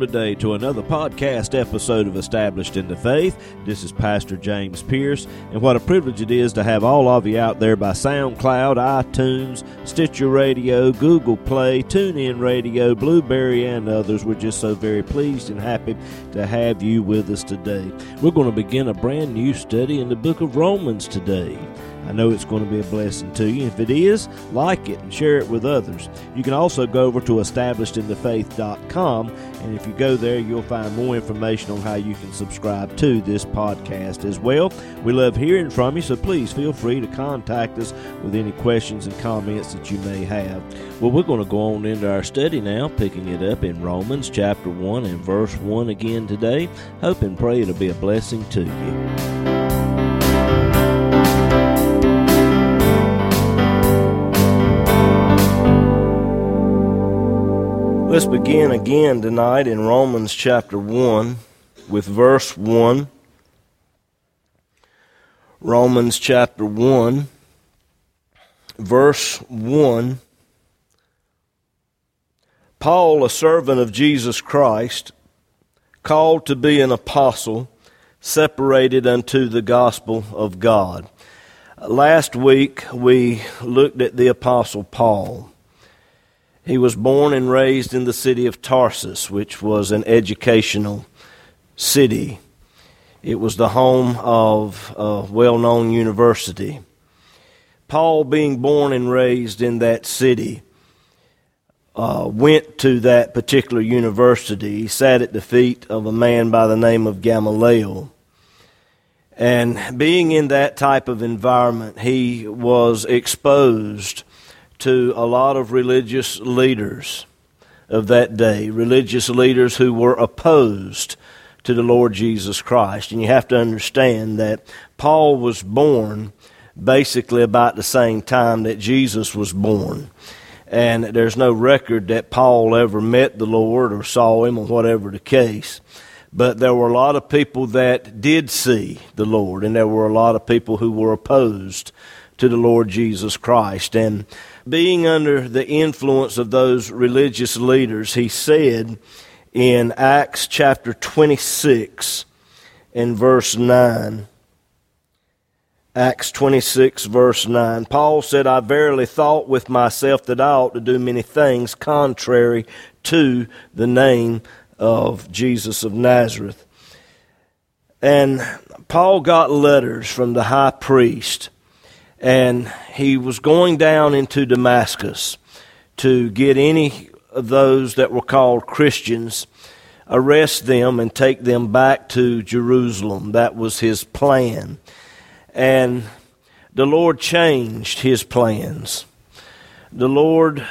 welcome today to another podcast episode of Established in the Faith. This is Pastor James Pierce, and what a privilege it is to have all of you out there by SoundCloud, iTunes, Stitcher Radio, Google Play, TuneIn Radio, Blueberry, and others. We're just so very pleased and happy to have you with us today. We're going to begin a brand new study in the book of Romans today. I know it's going to be a blessing to you. If it is, like it and share it with others. You can also go over to establishedinthefaith.com, and if you go there, you'll find more information on how you can subscribe to this podcast as well. We love hearing from you, so please feel free to contact us with any questions and comments that you may have. Well, we're going to go on into our study now, picking it up in Romans chapter 1 and verse 1 again today. Hope and pray it'll be a blessing to you. Let's begin again tonight in Romans chapter 1 with verse 1. Romans chapter 1, verse 1. Paul, a servant of Jesus Christ, called to be an apostle, separated unto the gospel of God. Last week we looked at the apostle Paul. He was born and raised in the city of Tarsus, which was an educational city. It was the home of a well-known university. Paul, being born and raised in that city, went to that particular university. He sat at the feet of a man by the name of Gamaliel. And being in that type of environment, he was exposed to a lot of religious leaders of that day, religious leaders who were opposed to the Lord Jesus Christ. And you have to understand that Paul was born basically about the same time that Jesus was born. And there's no record that Paul ever met the Lord or saw him or whatever the case. But there were a lot of people that did see the Lord, and there were a lot of people who were opposed to the Lord Jesus Christ. And being under the influence of those religious leaders, he said in Acts chapter 26 and verse 9, Acts 26 verse 9, Paul said, I verily thought with myself that I ought to do many things contrary to the name of Jesus of Nazareth. And Paul got letters from the high priest, and he was going down into Damascus to get any of those that were called Christians, arrest them, and take them back to Jerusalem. That was his plan. And the Lord changed his plans. The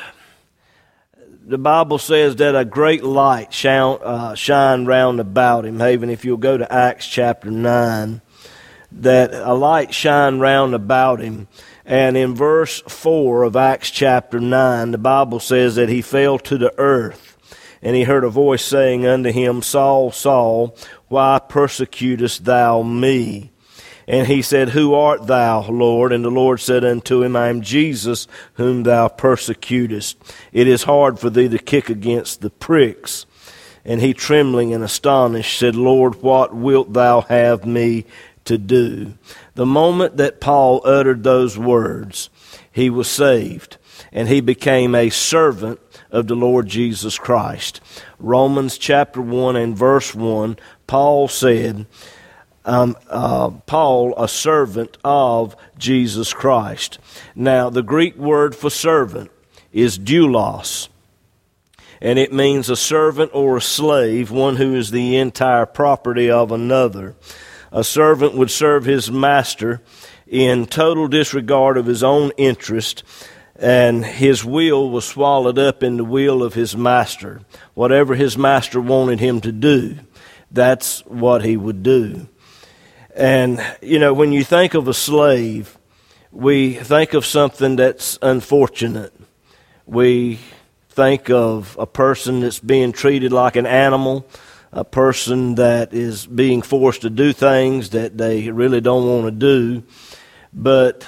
Bible says that a great light shine round about him. Haven, if you'll go to Acts chapter 9. That a light shine round about him. And in verse 4 of Acts chapter 9, the Bible says that he fell to the earth, and he heard a voice saying unto him, Saul, Saul, why persecutest thou me? And he said, Who art thou, Lord? And the Lord said unto him, I am Jesus, whom thou persecutest. It is hard for thee to kick against the pricks. And he, trembling and astonished, said, Lord, what wilt thou have me to do? The moment that Paul uttered those words, he was saved, and he became a servant of the Lord Jesus Christ. Romans chapter 1 and verse 1, Paul said, Paul, a servant of Jesus Christ. Now, the Greek word for servant is doulos, and it means a servant or a slave, one who is the entire property of another. A servant would serve his master in total disregard of his own interest, and his will was swallowed up in the will of his master. Whatever his master wanted him to do, that's what he would do. And, you know, when you think of a slave, we think of something that's unfortunate. We think of a person that's being treated like an animal, a person that is being forced to do things that they really don't want to do. But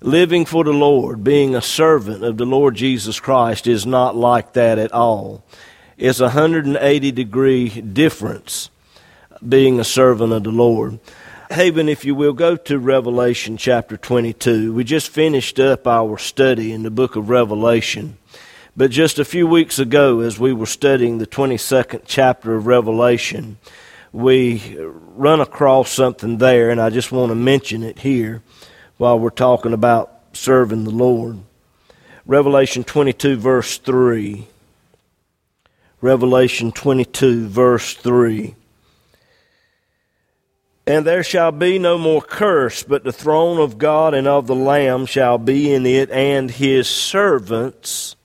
living for the Lord, being a servant of the Lord Jesus Christ, is not like that at all. It's a 180-degree difference being a servant of the Lord. Haven, if you will, go to Revelation chapter 22. We just finished up our study in the book of Revelation. But just a few weeks ago, as we were studying the 22nd chapter of Revelation, we run across something there, and I just want to mention it here while we're talking about serving the Lord. Revelation 22, verse 3. Revelation 22, verse 3. And there shall be no more curse, but the throne of God and of the Lamb shall be in it, and his servants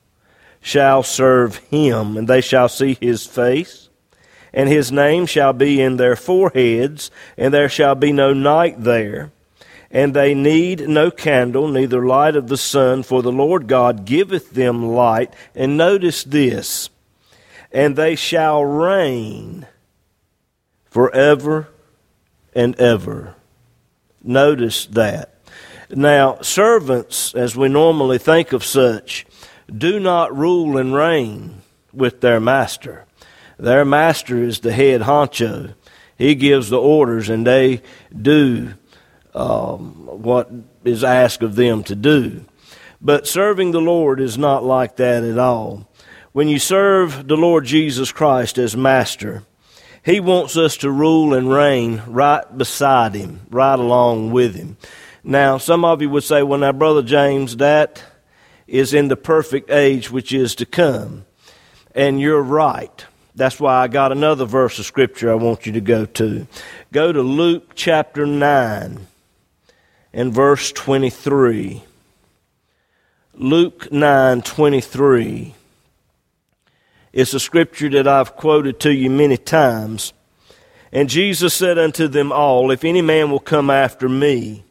shall serve him, and they shall see his face, and his name shall be in their foreheads, and there shall be no night there. And they need no candle, neither light of the sun, for the Lord God giveth them light. And notice this, and they shall reign forever and ever. Notice that. Now, servants, as we normally think of such, do not rule and reign with their master. Their master is the head honcho. He gives the orders, and they do what is asked of them to do. But serving the Lord is not like that at all. When you serve the Lord Jesus Christ as Master, He wants us to rule and reign right beside Him, right along with Him. Now, some of you would say, well, now, Brother James, that is in the perfect age which is to come. And you're right. That's why I got another verse of Scripture I want you to go to. Go to Luke chapter 9. In verse 23, Luke 9:23, it's a scripture that I've quoted to you many times. And Jesus said unto them all, if any man will come after me,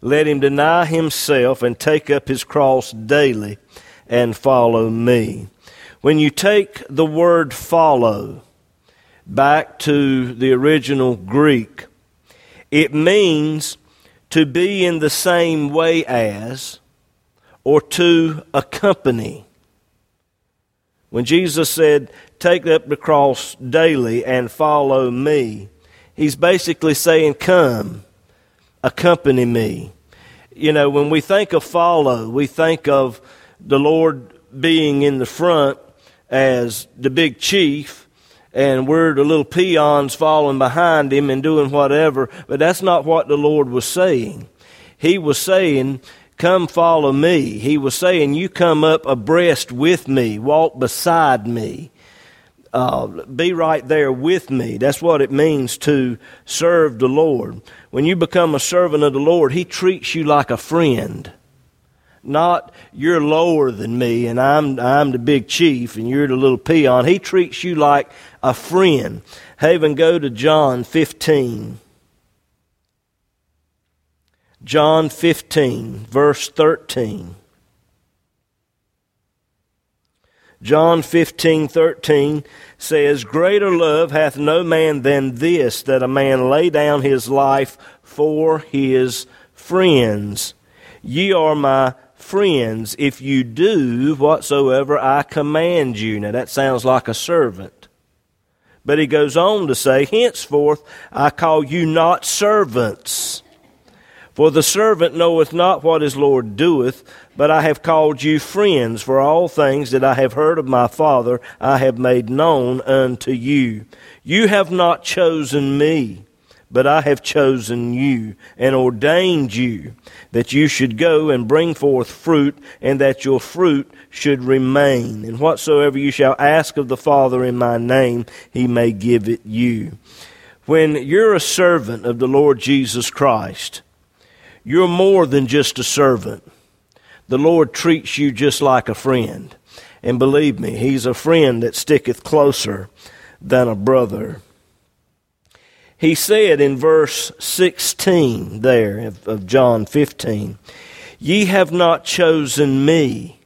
let him deny himself and take up his cross daily and follow me. When you take the word follow back to the original Greek, it means to be in the same way as, or to accompany. When Jesus said, take up the cross daily and follow me, He's basically saying, come, accompany me. You know, when we think of follow, we think of the Lord being in the front as the big chief, and we're the little peons following behind Him and doing whatever. But that's not what the Lord was saying. He was saying, come follow me. He was saying, you come up abreast with me. Walk beside me. Be right there with me. That's what it means to serve the Lord. When you become a servant of the Lord, He treats you like a friend. Not you're lower than me and I'm the big chief and you're the little peon. He treats you like a friend. Haven, go to John 15. John 15, verse 13. John 15:13 says, greater love hath no man than this, that a man lay down his life for his friends. Ye are my friends, if you do whatsoever I command you. Now that sounds like a servant. But he goes on to say, henceforth I call you not servants, for the servant knoweth not what his Lord doeth, but I have called you friends, for all things that I have heard of my Father I have made known unto you. You have not chosen me, but I have chosen you and ordained you that you should go and bring forth fruit, and that your fruit should remain. And whatsoever you shall ask of the Father in my name, He may give it you. When you're a servant of the Lord Jesus Christ, you're more than just a servant. The Lord treats you just like a friend. And believe me, He's a friend that sticketh closer than a brother. He said in verse 16 there of John 15, ye have not chosen me,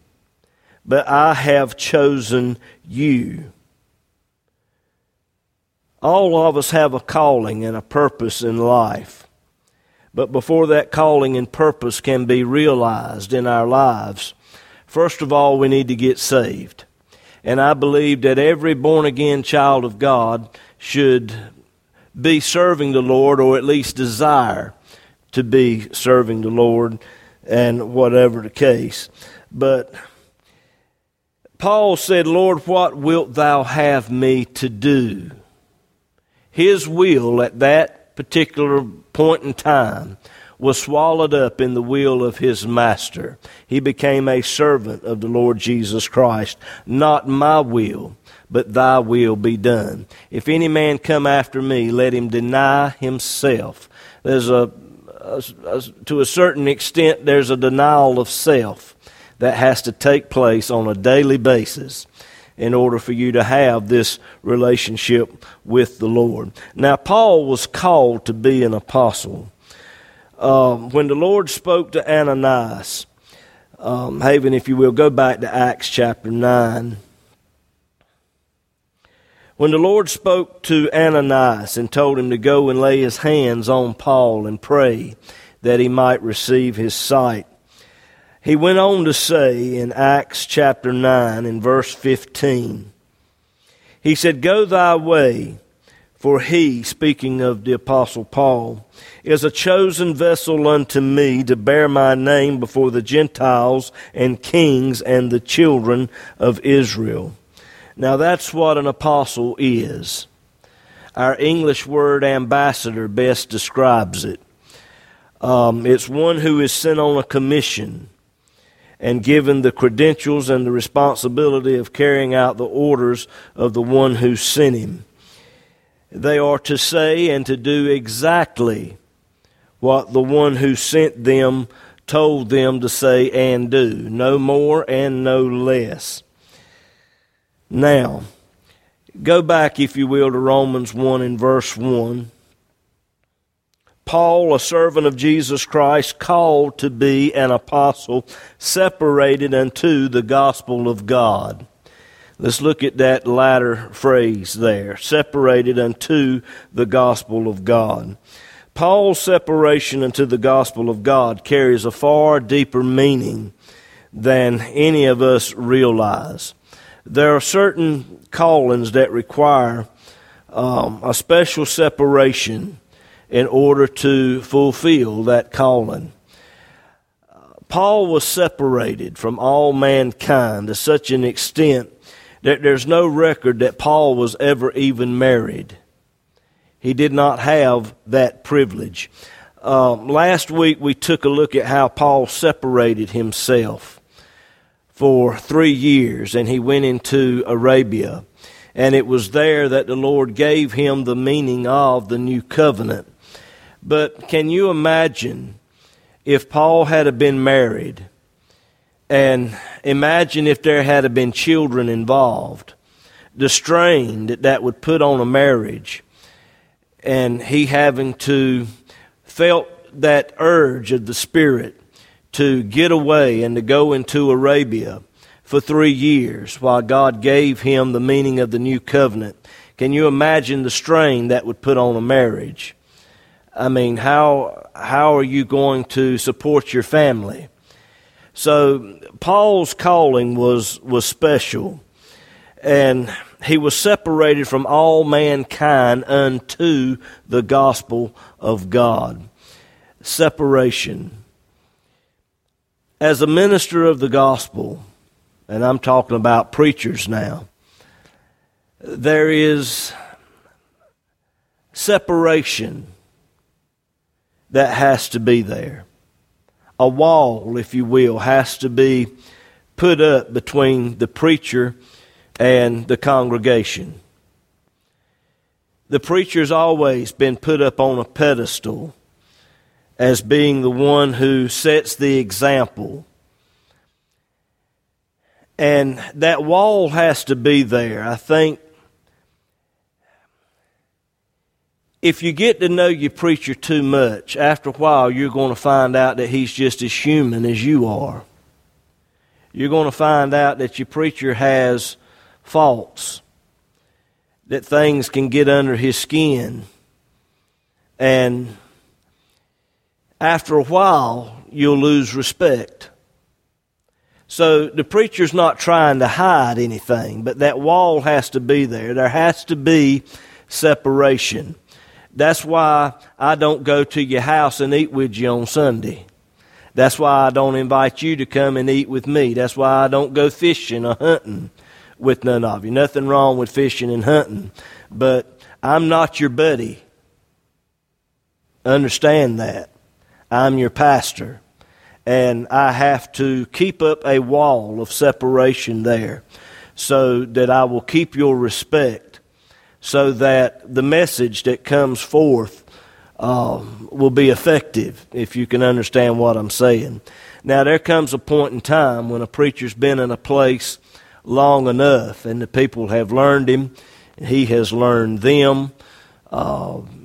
but I have chosen you. All of us have a calling and a purpose in life. But before that calling and purpose can be realized in our lives, first of all, we need to get saved. And I believe that every born-again child of God should be serving the Lord, or at least desire to be serving the Lord, and whatever the case. But Paul said, "Lord, what wilt thou have me to do?" His will at that particular point in time was swallowed up in the will of his master. He became a servant of the Lord Jesus Christ. Not my will, but thy will be done. If any man come after me, let him deny himself. There's to a certain extent, there's a denial of self that has to take place on a daily basis in order for you to have this relationship with the Lord. Now, Paul was called to be an apostle. When the Lord spoke to Ananias, Haven, if you will, go back to Acts chapter 9. When the Lord spoke to Ananias and told him to go and lay his hands on Paul and pray that he might receive his sight, he went on to say in Acts chapter 9 in verse 15, he said, "Go thy way, for he," speaking of the Apostle Paul, "is a chosen vessel unto me to bear my name before the Gentiles and kings and the children of Israel." Now that's what an apostle is. Our English word ambassador best describes it. It's one who is sent on a commission and given the credentials and the responsibility of carrying out the orders of the one who sent him. They are to say and to do exactly what the one who sent them told them to say and do, no more and no less. Now, go back, if you will, to Romans 1 and verse 1. Paul, a servant of Jesus Christ, called to be an apostle, separated unto the gospel of God. Let's look at that latter phrase there, separated unto the gospel of God. Paul's separation unto the gospel of God carries a far deeper meaning than any of us realize. There are certain callings that require a special separation in order to fulfill that calling. Paul was separated from all mankind to such an extent that there's no record that Paul was ever even married. He did not have that privilege. Last week we took a look at how Paul separated himself for 3 years, and he went into Arabia. And it was there that the Lord gave him the meaning of the new covenant. But can you imagine if Paul had been married? And imagine if there had been children involved, the strain that would put on a marriage, and he having to felt that urge of the Spirit to get away and to go into Arabia for 3 years while God gave him the meaning of the new covenant. Can you imagine the strain that would put on a marriage? I mean, how are you going to support your family? So Paul's calling was special, and he was separated from all mankind unto the gospel of God. Separation. As a minister of the gospel, and I'm talking about preachers now, there is separation that has to be there. A wall, if you will, has to be put up between the preacher and the congregation. The preacher's always been put up on a pedestal as being the one who sets the example. And that wall has to be there. I think if you get to know your preacher too much, after a while you're going to find out that he's just as human as you are. You're going to find out that your preacher has faults, that things can get under his skin. And after a while, you'll lose respect. So the preacher's not trying to hide anything, but that wall has to be there. There has to be separation. That's why I don't go to your house and eat with you on Sunday. That's why I don't invite you to come and eat with me. That's why I don't go fishing or hunting with none of you. Nothing wrong with fishing and hunting, but I'm not your buddy. Understand that. I'm your pastor, and I have to keep up a wall of separation there so that I will keep your respect, so that the message that comes forth will be effective, if you can understand what I'm saying. Now, there comes a point in time when a preacher's been in a place long enough and the people have learned him, and he has learned them.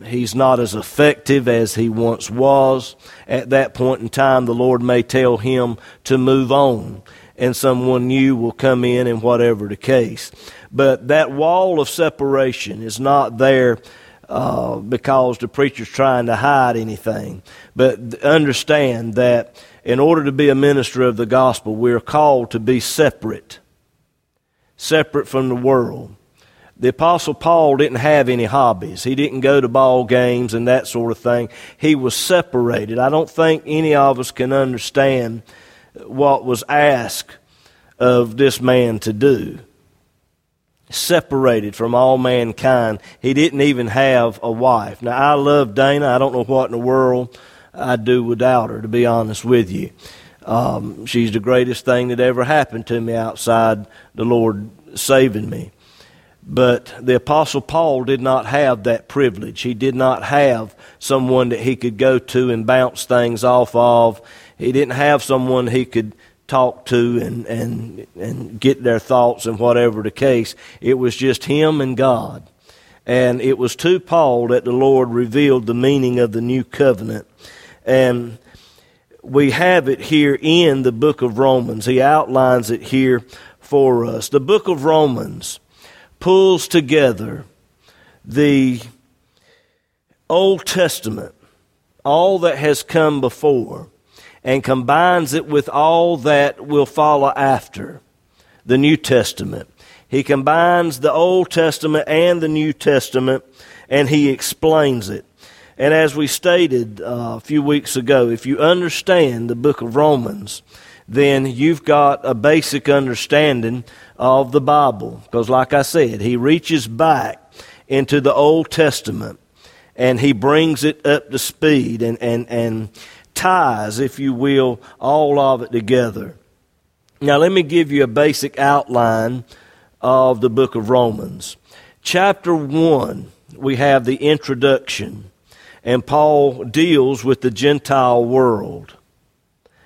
He's not as effective as he once was. At that point in time, the Lord may tell him to move on, and someone new will come in, and whatever the case. But that wall of separation is not there because the preacher's trying to hide anything. But understand that in order to be a minister of the gospel, we're called to be separate, separate from the world. The Apostle Paul didn't have any hobbies. He didn't go to ball games and that sort of thing. He was separated. I don't think any of us can understand what was asked of this man to do. Separated from all mankind. He didn't even have a wife. Now, I love Dana. I don't know what in the world I'd do without her, to be honest with you. She's the greatest thing that ever happened to me outside the Lord saving me. But the Apostle Paul did not have that privilege. He did not have someone that he could go to and bounce things off of. He didn't have someone he could talk to and get their thoughts and whatever the case. It was just him and God. And it was to Paul that the Lord revealed the meaning of the new covenant. And we have it here in the book of Romans. He outlines it here for us. The book of Romans pulls together the Old Testament, all that has come before, and combines it with all that will follow after, the New Testament. He combines the Old Testament and the New Testament, and he explains it. And as we stated a few weeks ago, if you understand the book of Romans, then you've got a basic understanding of the Bible. Because like I said, he reaches back into the Old Testament and he brings it up to speed and ties, if you will, all of it together. Now let me give you a basic outline of the book of Romans. Chapter 1, we have the introduction, and Paul deals with the Gentile world.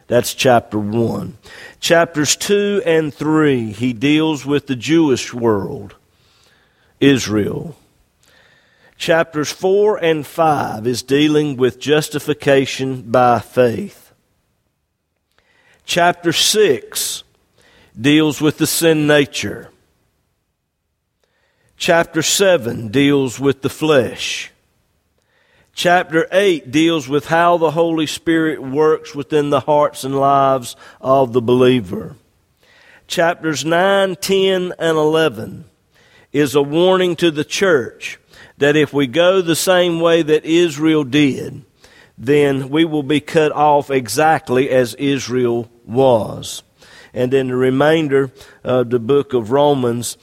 That's chapter 1. Chapters 2 and 3, he deals with the Jewish world, Israel. Chapters 4 and 5 is dealing with justification by faith. Chapter 6 deals with the sin nature. Chapter 7 deals with the flesh. Chapter 8 deals with how the Holy Spirit works within the hearts and lives of the believer. Chapters 9, 10, and 11 is a warning to the church that if we go the same way that Israel did, then we will be cut off exactly as Israel was. And then the remainder of the book of Romans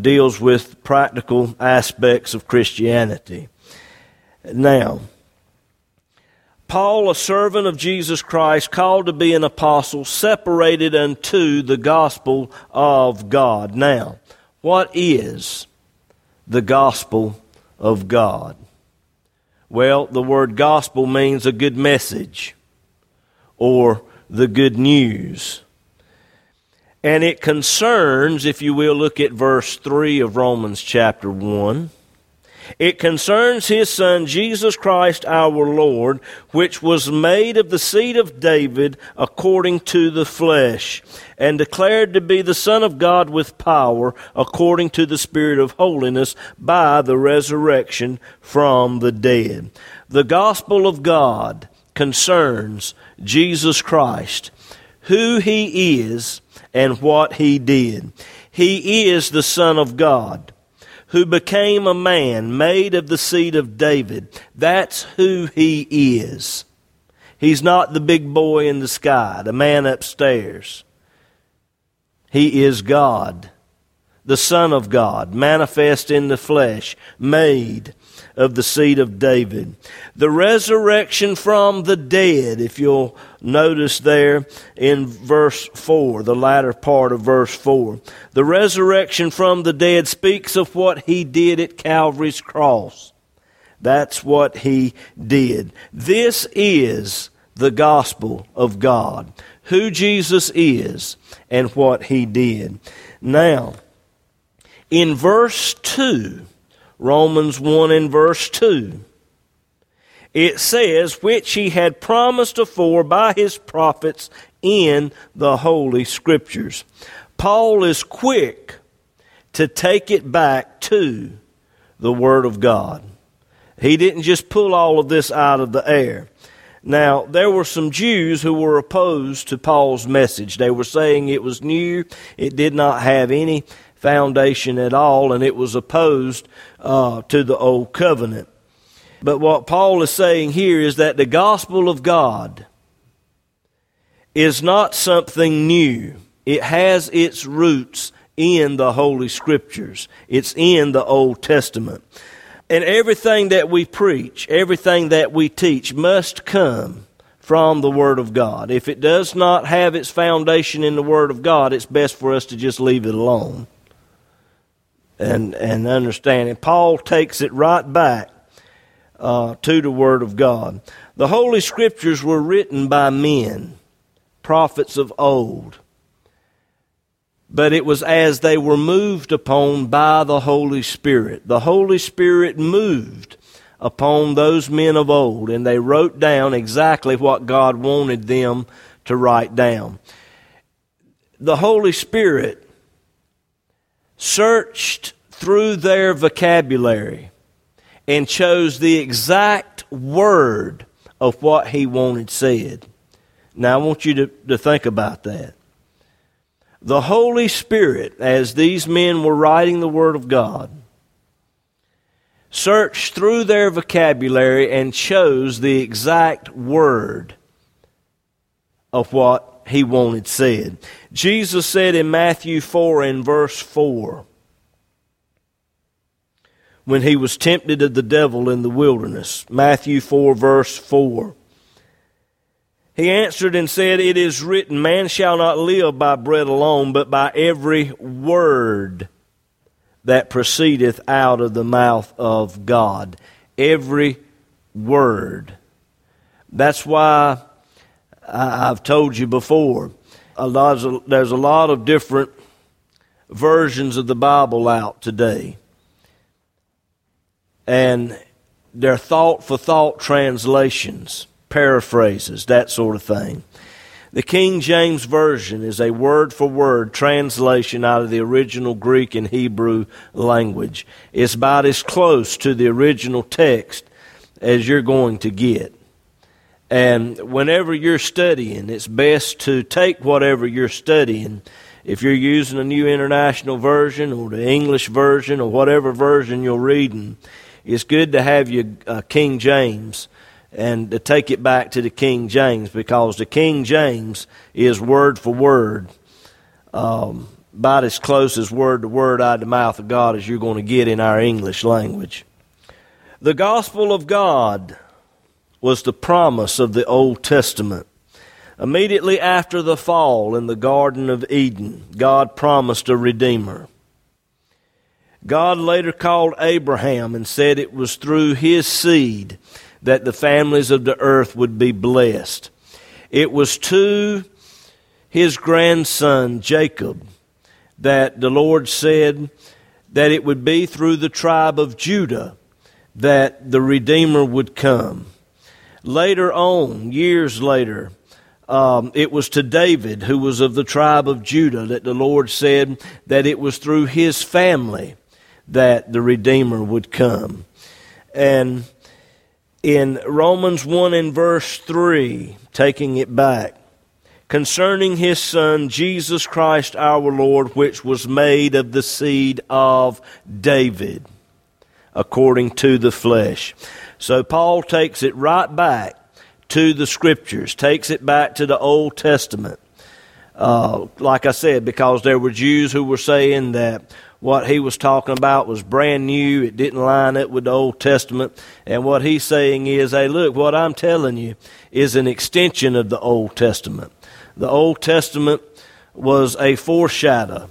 deals with practical aspects of Christianity. Now, Paul, a servant of Jesus Christ, called to be an apostle, separated unto the gospel of God. Now, what is the gospel of God? Well, the word gospel means a good message or the good news. And it concerns, if you will, look at verse 3 of Romans chapter 1. It concerns his Son, Jesus Christ our Lord, which was made of the seed of David according to the flesh, and declared to be the Son of God with power according to the Spirit of holiness by the resurrection from the dead. The gospel of God concerns Jesus Christ, who he is and what he did. He is the Son of God, who became a man, made of the seed of David. That's who he is. He's not the big boy in the sky, the man upstairs. He is God, the Son of God, manifest in the flesh, made of the seed of David. The resurrection from the dead, if you'll notice there in verse 4, the latter part of verse 4. The resurrection from the dead speaks of what he did at Calvary's cross. That's what he did. This is the gospel of God, who Jesus is and what he did. Now, in verse 2, Romans 1 and verse 2, it says, which he had promised afore by his prophets in the Holy Scriptures. Paul is quick to take it back to the Word of God. He didn't just pull all of this out of the air. Now, there were some Jews who were opposed to Paul's message. They were saying it was new, it did not have any foundation at all, and it was opposed to the old covenant. But what Paul is saying here is that the gospel of God is not something new. It has its roots in the Holy Scriptures. It's in the Old Testament. And everything that we preach, everything that we teach must come from the Word of God. If it does not have its foundation in the Word of God, it's best for us to just leave it alone. And understand it. Paul takes it right back to the Word of God. The Holy Scriptures were written by men, prophets of old, but it was as they were moved upon by the Holy Spirit. The Holy Spirit moved upon those men of old, and they wrote down exactly what God wanted them to write down. The Holy Spirit searched through their vocabulary and chose the exact word of what he wanted said. Now, I want you to think about that. The Holy Spirit, as these men were writing the Word of God, searched through their vocabulary and chose the exact word of what he wanted said. Jesus said in Matthew 4 and verse 4, when he was tempted of the devil in the wilderness. Matthew 4, verse 4. He answered and said, it is written, man shall not live by bread alone, but by every word that proceedeth out of the mouth of God. Every word. That's why I've told you before, there's a lot of different versions of the Bible out today. And they're thought-for-thought translations, paraphrases, that sort of thing. The King James Version is a word-for-word translation out of the original Greek and Hebrew language. It's about as close to the original text as you're going to get. And whenever you're studying, it's best to take whatever you're studying. If you're using a New International Version or the English Version or whatever version you're reading, it's good to have your King James and to take it back to the King James, because the King James is word for word, about as close as word to word out of the mouth of God as you're going to get in our English language. The gospel of God was the promise of the Old Testament. Immediately after the fall in the Garden of Eden, God promised a Redeemer. God later called Abraham and said it was through his seed that the families of the earth would be blessed. It was to his grandson Jacob that the Lord said that it would be through the tribe of Judah that the Redeemer would come. Later on, years later, it was to David, who was of the tribe of Judah, that the Lord said that it was through his family that the Redeemer would come. And in Romans 1 and verse 3, taking it back, concerning his Son, Jesus Christ our Lord, which was made of the seed of David, according to the flesh. So Paul takes it right back to the Scriptures, takes it back to the Old Testament. Like I said, because there were Jews who were saying that what he was talking about was brand new, it didn't line up with the Old Testament, and what he's saying is, hey, look, what I'm telling you is an extension of the Old Testament. The Old Testament was a foreshadow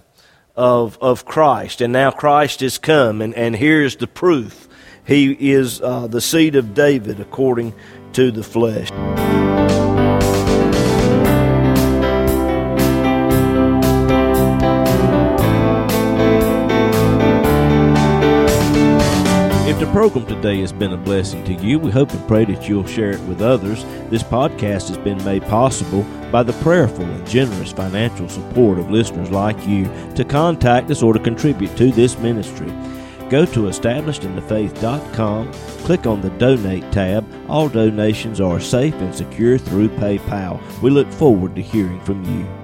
of Christ, and now Christ is come, and here's the proof. He is the seed of David according to the flesh. The program today has been a blessing to you. We hope and pray that you'll share it with others. This podcast has been made possible by the prayerful and generous financial support of listeners like you. To contact us or to contribute to this ministry, go to establishedinthefaith.com, click on the Donate tab. All donations are safe and secure through PayPal. We look forward to hearing from you.